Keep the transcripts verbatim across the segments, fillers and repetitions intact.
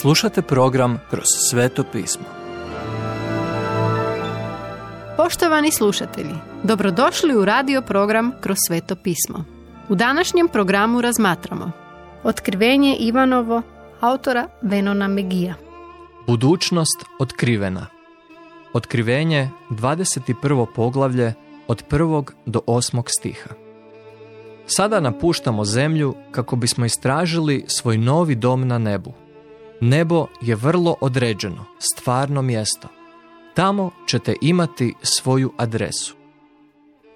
Slušate program Kroz sveto pismo. Poštovani slušatelji, dobrodošli u radio program Kroz sveto pismo. U današnjem programu razmatramo Otkrivenje Ivanovo, autora Venona Megija. Budućnost otkrivena. Otkrivenje, dvadeset prvo poglavlje, od prvog do osmog stiha. Sada napuštamo zemlju kako bismo istražili svoj novi dom na nebu. Nebo je vrlo određeno, stvarno mjesto. Tamo ćete imati svoju adresu.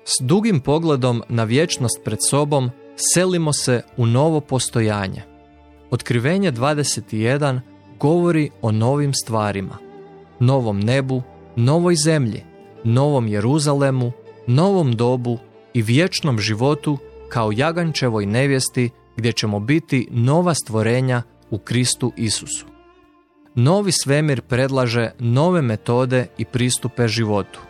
S dugim pogledom na vječnost pred sobom selimo se u novo postojanje. Otkrivenje dvadeset jedan govori o novim stvarima, novom nebu, novoj zemlji, novom Jeruzalemu, novom dobu i vječnom životu kao jagančevoj nevjesti gdje ćemo biti nova stvorenja u Kristu Isusu. Novi svemir predlaže nove metode i pristupe životu.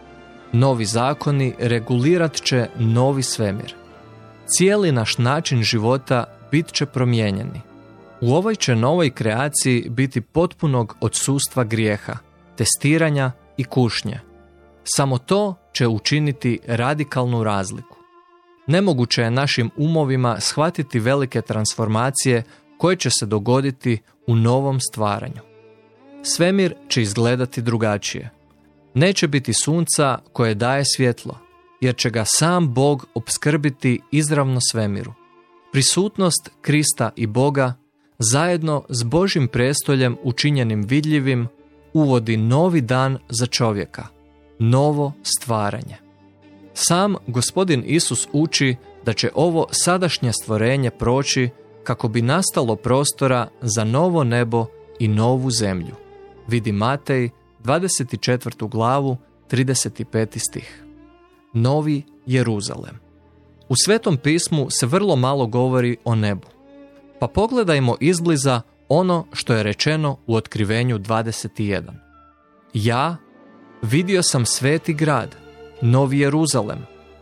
Novi zakoni regulirat će novi svemir. Cijeli naš način života bit će promijenjeni. U ovoj će novoj kreaciji biti potpunog odsustva grijeha, testiranja i kušnje. Samo to će učiniti radikalnu razliku. Nemoguće je našim umovima shvatiti velike transformacije koje će se dogoditi u novom stvaranju. Svemir će izgledati drugačije. Neće biti sunca koje daje svjetlo, jer će ga sam Bog opskrbiti izravno svemiru. Prisutnost Krista i Boga zajedno s Božjim prestoljem učinjenim vidljivim uvodi novi dan za čovjeka, novo stvaranje. Sam Gospodin Isus uči da će ovo sadašnje stvorenje proći kako bi nastalo prostora za novo nebo i novu zemlju. Vidi Matej dvadeset četvrtu glavu, trideset peti stih. Novi Jeruzalem. U Svetom pismu se vrlo malo govori o nebu. Pa pogledajmo izbliza ono što je rečeno u Otkrivenju dvadeset jedan. Ja vidio sam sveti grad, Novi Jeruzalem,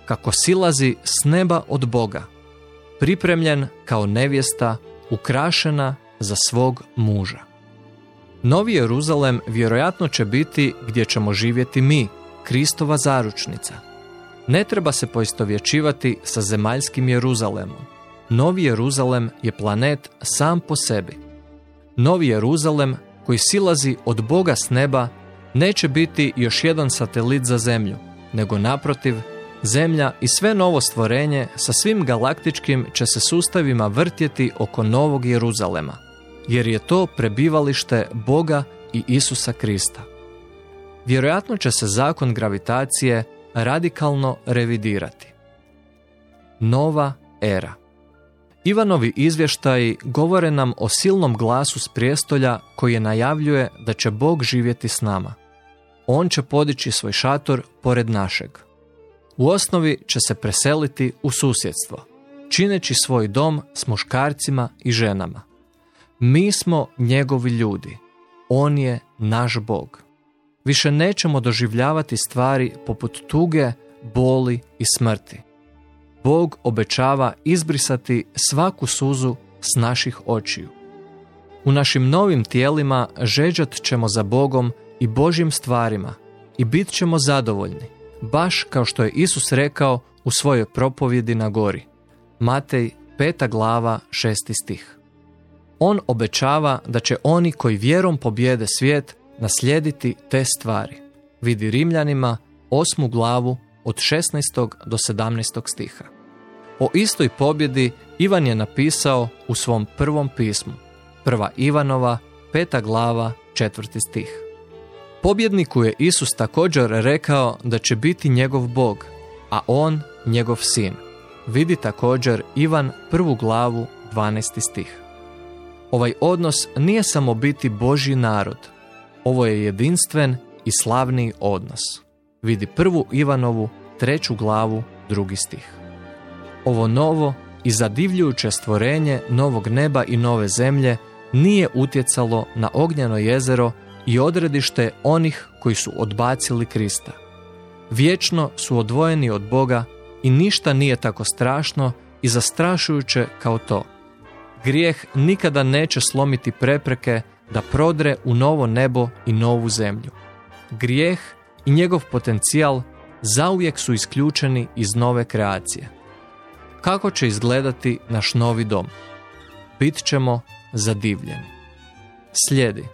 kako silazi s neba od Boga, pripremljen kao nevjesta, ukrašena za svog muža. Novi Jeruzalem vjerojatno će biti gdje ćemo živjeti mi, Kristova zaručnica. Ne treba se poistovjećivati sa zemaljskim Jeruzalemom. Novi Jeruzalem je planet sam po sebi. Novi Jeruzalem, koji silazi od Boga s neba, neće biti još jedan satelit za zemlju, nego naprotiv, zemlja i sve novo stvorenje sa svim galaktičkim će se sustavima vrtjeti oko Novog Jeruzalema, jer je to prebivalište Boga i Isusa Krista. Vjerojatno će se zakon gravitacije radikalno revidirati. Nova era. Ivanovi izvještaji govore nam o silnom glasu s prijestolja koji je najavljuje da će Bog živjeti s nama. On će podići svoj šator pored našeg. U osnovi će se preseliti u susjedstvo, čineći svoj dom s muškarcima i ženama. Mi smo njegovi ljudi. On je naš Bog. Više nećemo doživljavati stvari poput tuge, boli i smrti. Bog obećava izbrisati svaku suzu s naših očiju. U našim novim tijelima žeđat ćemo za Bogom i Božjim stvarima i bit ćemo zadovoljni, baš kao što je Isus rekao u svojoj propovjedi na gori. Matej peta glava šesti stih. On obećava da će oni koji vjerom pobjede svijet naslijediti te stvari. Vidi Rimljanima osmu glavu od šesnaestog do sedamnaestog stiha. O istoj pobjedi Ivan je napisao u svom prvom pismu, prva Ivanova, peta glava, četvrti stih. Pobjedniku je Isus također rekao da će biti njegov Bog, a on njegov sin. Vidi također Ivan prvu glavu, dvanaesti stih. Ovaj odnos nije samo biti Božji narod. Ovo je jedinstven i slavni odnos. Vidi prvu Ivanovu, treću glavu, drugi stih. Ovo novo i zadivljujuće stvorenje novog neba i nove zemlje nije utjecalo na ognjeno jezero i odredište onih koji su odbacili Krista. Vječno su odvojeni od Boga i ništa nije tako strašno i zastrašujuće kao to. Grijeh nikada neće slomiti prepreke da prodre u novo nebo i novu zemlju. Grijeh i njegov potencijal zauvijek su isključeni iz nove kreacije. Kako će izgledati naš novi dom? Bit ćemo zadivljeni. Slijedi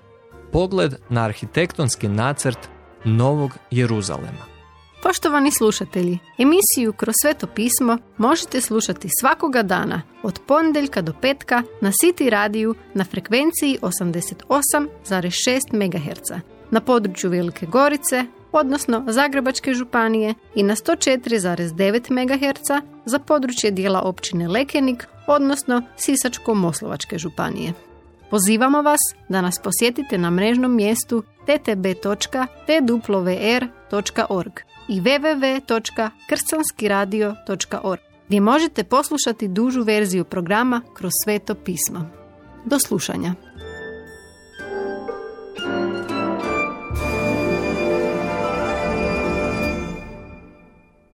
pogled na arhitektonski nacrt Novog Jeruzalema. Poštovani slušatelji, emisiju Kroz sveto pismo možete slušati svakoga dana od ponedjeljka do petka na City radiju na frekvenciji osamdeset osam zarez šest megaherca na području Velike Gorice, odnosno Zagrebačke županije i na sto četiri zarez devet megaherca za područje dijela općine Lekenik, odnosno Sisačko-Moslavačke županije. Pozivamo vas da nas posjetite na mrežnom mjestu t t b točka t w r točka org i w w w točka kršćanskiradio točka org gdje možete poslušati dužu verziju programa Kroz sveto pismo. Do slušanja!